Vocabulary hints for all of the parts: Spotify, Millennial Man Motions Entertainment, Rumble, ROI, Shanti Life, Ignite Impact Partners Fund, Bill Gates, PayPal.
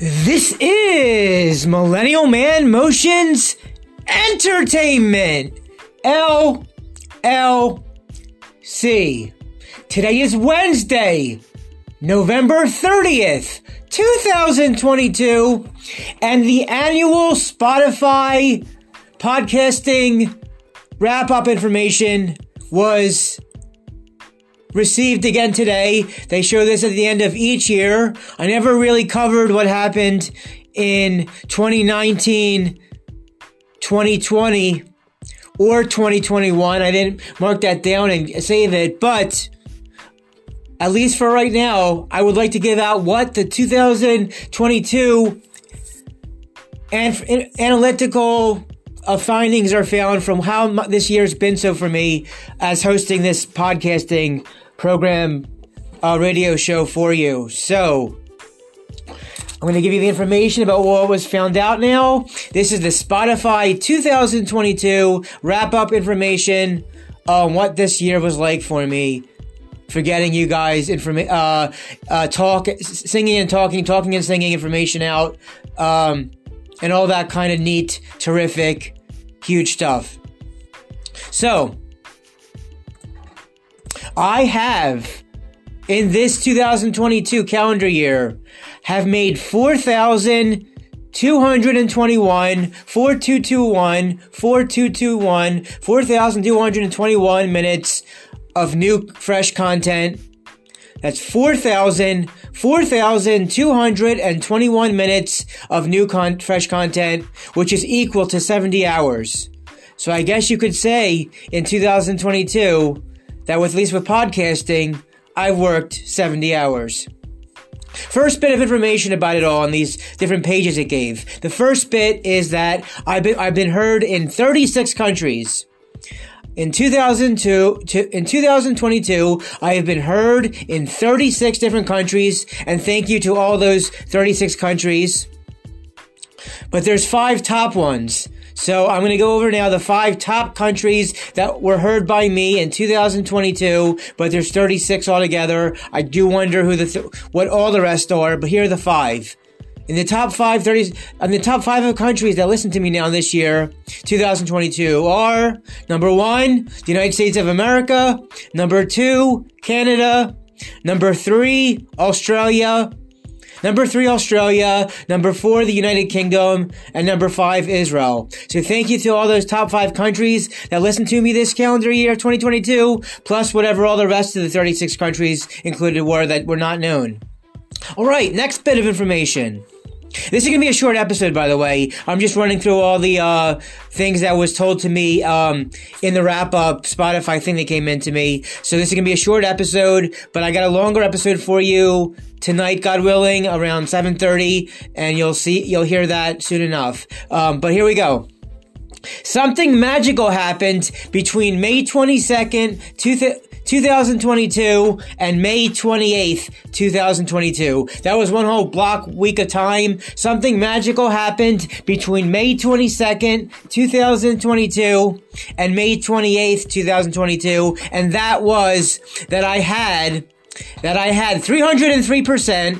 This is Millennial Man Motions Entertainment, LLC. Today is Wednesday, November 30th, 2022, and the annual Spotify podcasting wrap-up information was received again today. They show this at the end of each year. I never really covered what happened in 2019, 2020, or 2021. I didn't mark that down and save it, but at least for right now, I would like to give out what the 2022 analytical findings are found from how this year's been so for me as hosting this podcasting program, radio show for you. So I'm going to give you the information about what was found out now. This is the Spotify 2022 wrap-up information on what this year was like for me. For getting you guys singing and talking information out, and all that kind of neat, terrific, huge stuff. So, I have, in this 2022 calendar year, have made 4,221, 4,221, 4,221, 4,221 minutes of new fresh content. That's 4,221 minutes of new fresh content, which is equal to 70 hours. So I guess you could say in 2022 that with, at least with podcasting, I've worked 70 hours. First bit of information about it all on these different pages it gave. The first bit is that I've been heard in 36 countries. In 2022, I have been heard in 36 different countries, and thank you to all those 36 countries. But there's 5 top ones. So I'm going to go over now the 5 top countries that were heard by me in 2022, but there's 36 altogether. I do wonder who what all the rest are, but here are the 5. In the top 5 of countries that listen to me now this year, 2022, are number 1, the United States of America, number 2, Canada, number 3, Australia, number 4, the United Kingdom, and number 5, Israel. So thank you to all those top 5 countries that listened to me this calendar year, 2022, plus whatever all the rest of the 36 countries included were that were not known. Alright, next bit of information. This is going to be a short episode, by the way. I'm just running through all the things that was told to me in the wrap-up Spotify thing that came into me. So this is going to be a short episode, but I got a longer episode for you tonight, God willing, around 7:30, and you'll hear that soon enough. But here we go. Something magical happened between May 22nd, 2022 and May 28th, 2022. That was one whole block week of time. Something magical happened between May 22nd, 2022 and May 28th, 2022. And that was that I had 303%.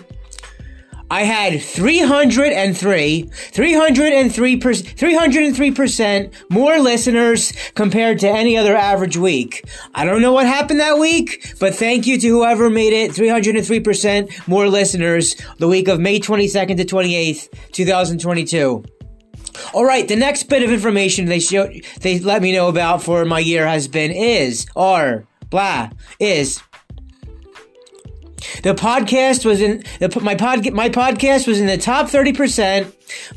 I had 303% more listeners compared to any other average week. I don't know what happened that week, but thank you to whoever made it 303% more listeners the week of May 22nd to 28th, 2022. All right, the next bit of information they let me know about for my year has been the podcast was in my podcast was in the top 30%.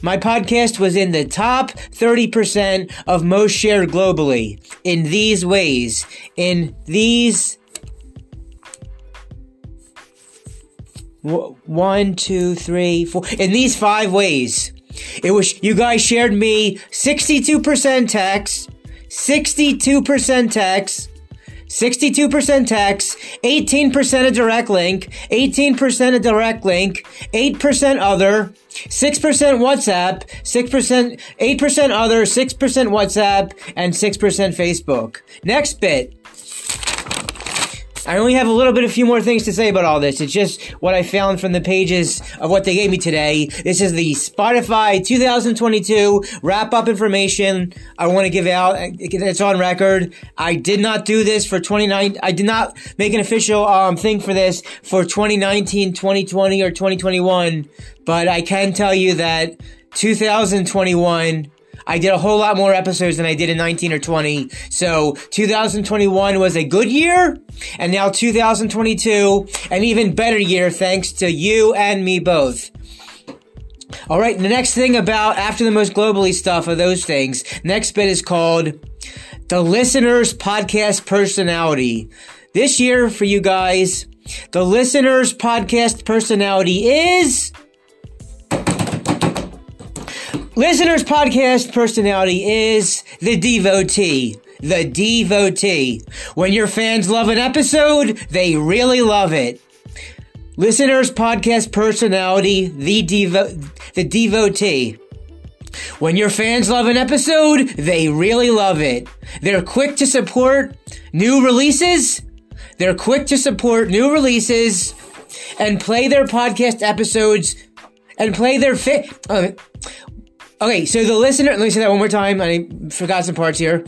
My podcast was in the top 30% of most shared globally in these ways. In these 5 ways. It was, you guys shared me 62% text, 18% a direct link, 8% other, 6% WhatsApp, 6%, 8% other, 6% WhatsApp, and 6% Facebook. Next bit. I only have a few more things to say about all this. It's just what I found from the pages of what they gave me today. This is the Spotify 2022 wrap-up information I want to give out. It's on record. I did not do this for 2019. I did not make an official thing for this for 2019, 2020, or 2021, but I can tell you that 2021... I did a whole lot more episodes than I did in 19 or 20. So 2021 was a good year, and now 2022, an even better year thanks to you and me both. All right, the next thing about after the most globally stuff of those things, next bit is called the listener's podcast personality. This year for you guys, the listener's podcast personality is... Listener's podcast personality is the devotee. The devotee. When your fans love an episode, they really love it. Listener's podcast personality, the devotee. When your fans love an episode, they really love it. They're quick to support new releases. They're quick to support new releases and play their podcast episodes and play their Okay, so the listener, let me say that one more time. I forgot some parts here.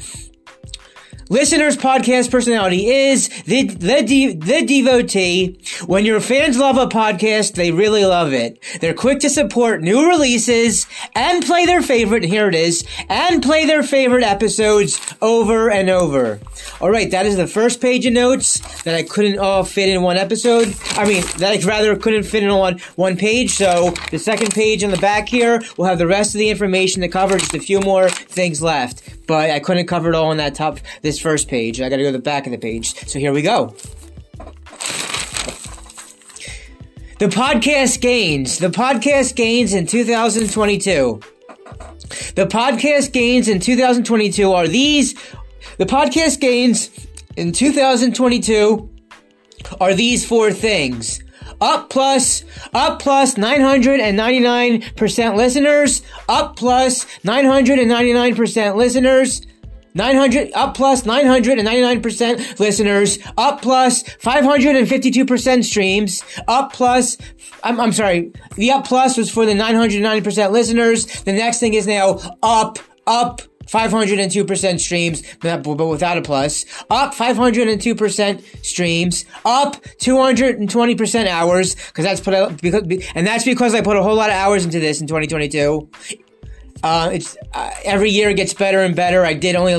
Listener's podcast personality is the devotee. When your fans love a podcast, they really love it. They're quick to support new releases and play their favorite, here it is, and play their favorite episodes over and over. All right, that is the first page of notes that I couldn't all fit in one episode. I mean, that I rather couldn't fit in on one page. So the second page on the back here will have the rest of the information to cover, just a few more things left. But I couldn't cover it all on that top, this first page. I gotta go to the back of the page. So here we go. The podcast gains. The podcast gains in 2022. The podcast gains in 2022 are these. The podcast gains in 2022 are these four things. Up plus 999% listeners, up plus 999% listeners, 900, up plus 999% listeners, up plus 552% streams, up plus, I'm sorry, the up plus was for the 990% listeners. The next thing is now up, 502% streams, but without a plus. Up 502% streams. Up 220% hours, and that's because I put a whole lot of hours into this in 2022. Every year it gets better and better. I did only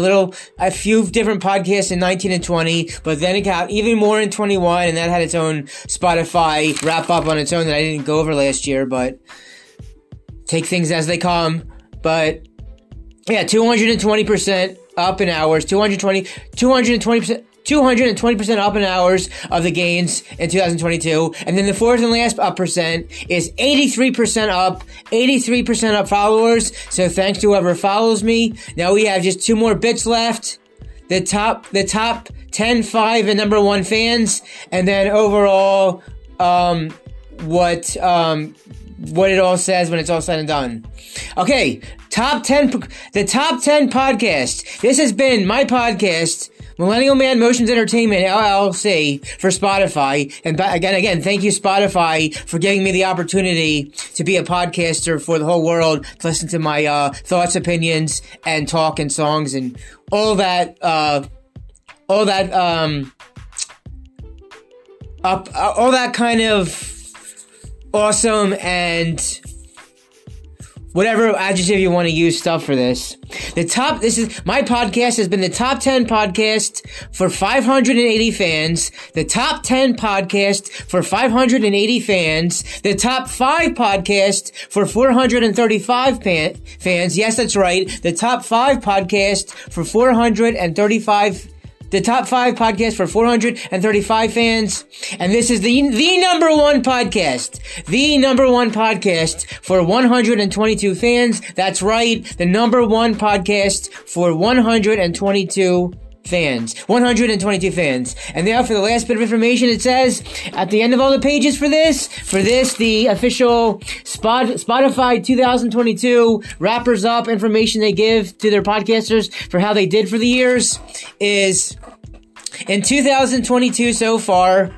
a few different podcasts in 19 and 20, but then it got even more in 21, and that had its own Spotify wrap up on its own that I didn't go over last year. But take things as they come. But yeah, 220% up in hours, 220% up in hours of the gains in 2022. And then the fourth and last up percent is 83% up followers. So thanks to whoever follows me. Now we have just two more bits left. The top 10, 5, and number 1 fans. And then overall, what it all says when it's all said and done. Okay, the top 10 podcast. This has been my podcast, Millennial Man Motions Entertainment, LLC, for Spotify. And again, thank you, Spotify, for giving me the opportunity to be a podcaster for the whole world, to listen to my thoughts, opinions, and talk and songs and all that kind of awesome and whatever adjective you want to use stuff for this. My podcast has been the top 10 podcast for 580 fans, the top 10 podcast for 580 fans, the top 5 podcast for 435 fans. Yes, that's right. The top 5 podcast for 435 fans. The top 5 podcast for 435 fans. And this is the number 1 podcast. The number 1 podcast for 122 fans. That's right. The number 1 podcast for 122 fans. 122 fans. And now for the last bit of information, it says at the end of all the pages for this, the official Spotify 2022 wrappers up information they give to their podcasters for how they did for the years is In 2022 so far,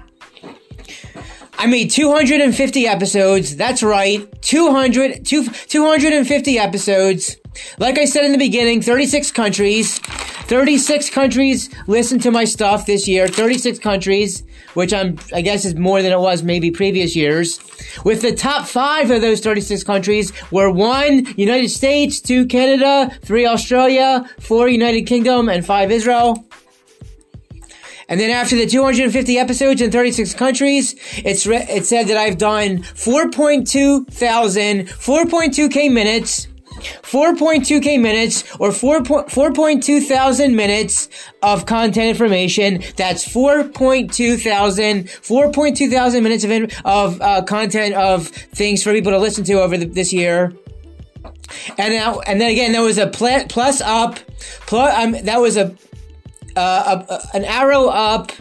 I made 250 episodes. That's right. 250 episodes. Like I said in the beginning, 36 countries. 36 countries listened to my stuff this year. 36 countries, which I guess is more than it was maybe previous years. With the top 5 of those 36 countries were 1, United States, 2, Canada, 3, Australia, 4, United Kingdom, and 5, Israel. And then after the 250 episodes in 36 countries, it said that I've done 4.2k minutes, 4.2k minutes, or 4.2 thousand minutes of content information. That's 4.2 thousand minutes of content of things for people to listen to over this year. And then again, there was a plus up, that was an arrow up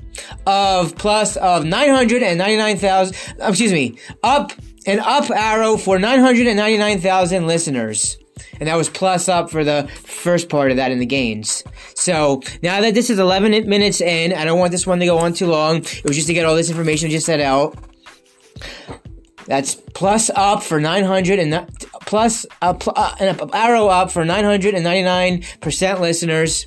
of plus of 999,000, excuse me, up, an up arrow for 999,000 listeners. And that was plus up for the first part of that in the gains. So now that this is 11 minutes in, I don't want this one to go on too long. It was just to get all this information just set out. That's plus up for 900 and plus an arrow up for 999% listeners.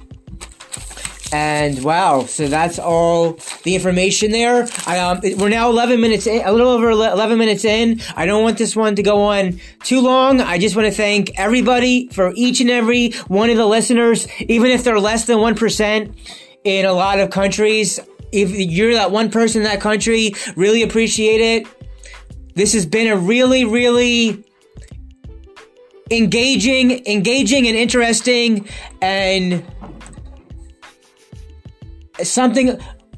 And wow, so that's all the information there. We're now 11 minutes in, a little over 11 minutes in. I don't want this one to go on too long. I just want to thank everybody for each and every one of the listeners, even if they're less than 1% in a lot of countries. If you're that one person in that country, really appreciate it. This has been a really, really engaging and interesting and something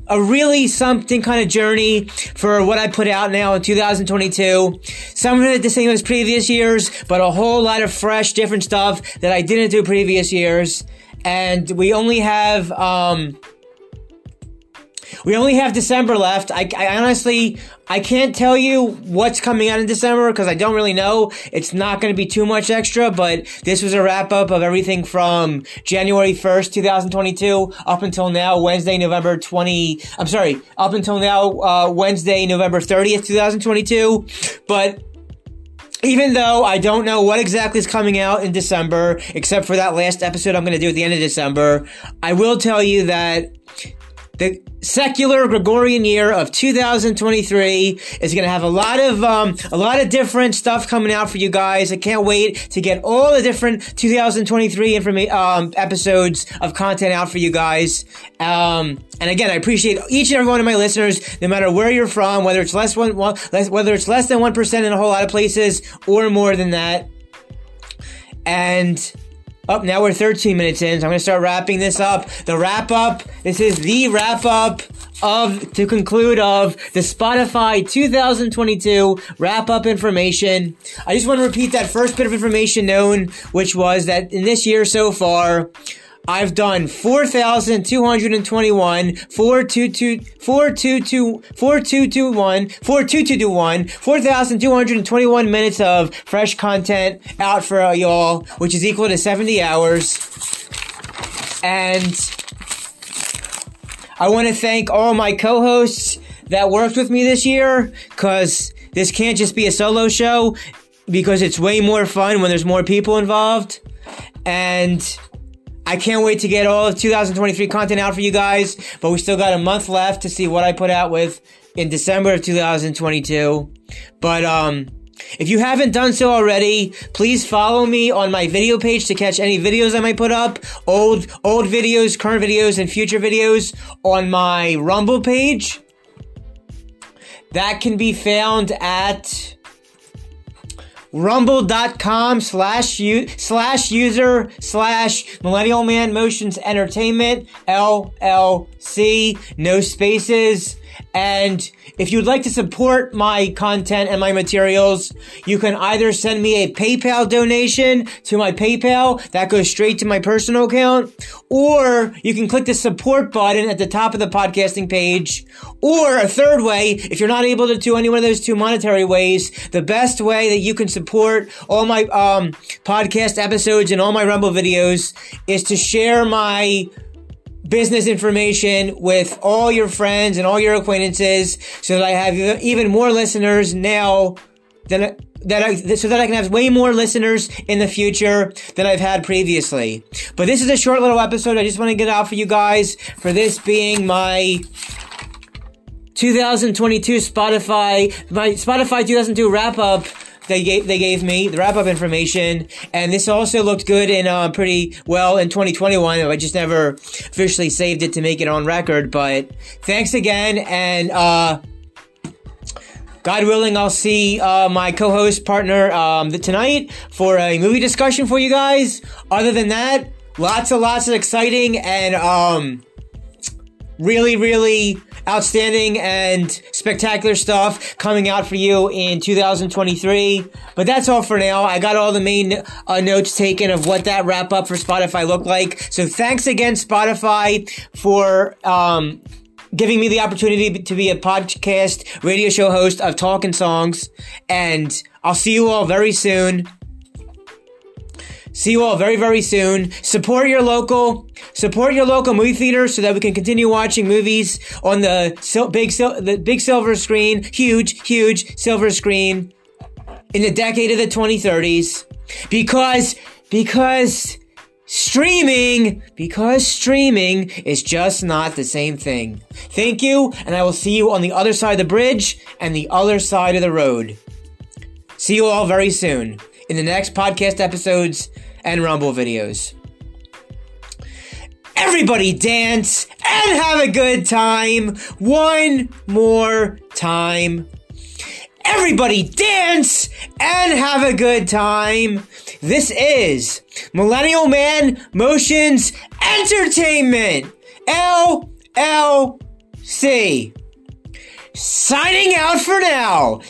kind of journey for what I put out now in 2022. Some of it the same as previous years, but a whole lot of fresh, different stuff that I didn't do previous years. And we only have December left. I honestly, I can't tell you what's coming out in December because I don't really know. It's not going to be too much extra, but this was a wrap up of everything from January 1st, 2022 up until now, Wednesday, November 30th, 2022. But even though I don't know what exactly is coming out in December, except for that last episode I'm going to do at the end of December, I will tell you that the secular Gregorian year of 2023 is going to have a lot of different stuff coming out for you guys. I can't wait to get all the different 2023 episodes of content out for you guys. And again, I appreciate each and every one of my listeners, no matter where you're from, whether it's less than 1% in a whole lot of places or more than that. And up, now we're 13 minutes in, so I'm going to start wrapping this up. The wrap up. This is the wrap up to conclude the Spotify 2022 wrap up information. I just want to repeat that first bit of information known, which was that in this year so far, I've done 4,221 minutes of fresh content out for y'all, which is equal to 70 hours. And I want to thank all my co-hosts that worked with me this year, because this can't just be a solo show, because it's way more fun when there's more people involved. And I can't wait to get all of 2023 content out for you guys, but we still got a month left to see what I put out with in December of 2022. But if you haven't done so already, please follow me on my video page to catch any videos I might put up, old videos, current videos, and future videos on my Rumble page. That can be found at rumble.com/user/Millennial Man Motions Entertainment, LLC, no spaces. And if you'd like to support my content and my materials, you can either send me a PayPal donation to my PayPal, that goes straight to my personal account, or you can click the support button at the top of the podcasting page. Or a third way, if you're not able to do any one of those two monetary ways, the best way that you can support all my podcast episodes and all my Rumble videos is to share my business information with all your friends and all your acquaintances so that I have even more listeners now than so that I can have way more listeners in the future than I've had previously. But this is a short little episode. I just want to get out for you guys for this being my 2022 Spotify, my Spotify 2002 wrap up. They gave me the wrap up information, and this also looked good in pretty well in 2021. I just never officially saved it to make it on record. But thanks again, and God willing, I'll see my co-host partner tonight for a movie discussion for you guys. Other than that, lots of exciting and really outstanding and spectacular stuff coming out for you in 2023. But that's all for now. I got all the main notes taken of what that wrap up for Spotify looked like. So thanks again, Spotify, for giving me the opportunity to be a podcast radio show host of Talkin' Songs. And I'll see you all very soon. See you all very, very soon. Support your local movie theater so that we can continue watching movies on the big silver screen, huge silver screen in the decade of the 2030s. Because streaming is just not the same thing. Thank you, and I will see you on the other side of the bridge and the other side of the road. See you all very soon in the next podcast episodes and Rumble videos. Everybody dance and have a good time. One more time. Everybody dance and have a good time. This is Millennial Man Motions Entertainment, LLC. Signing out for now.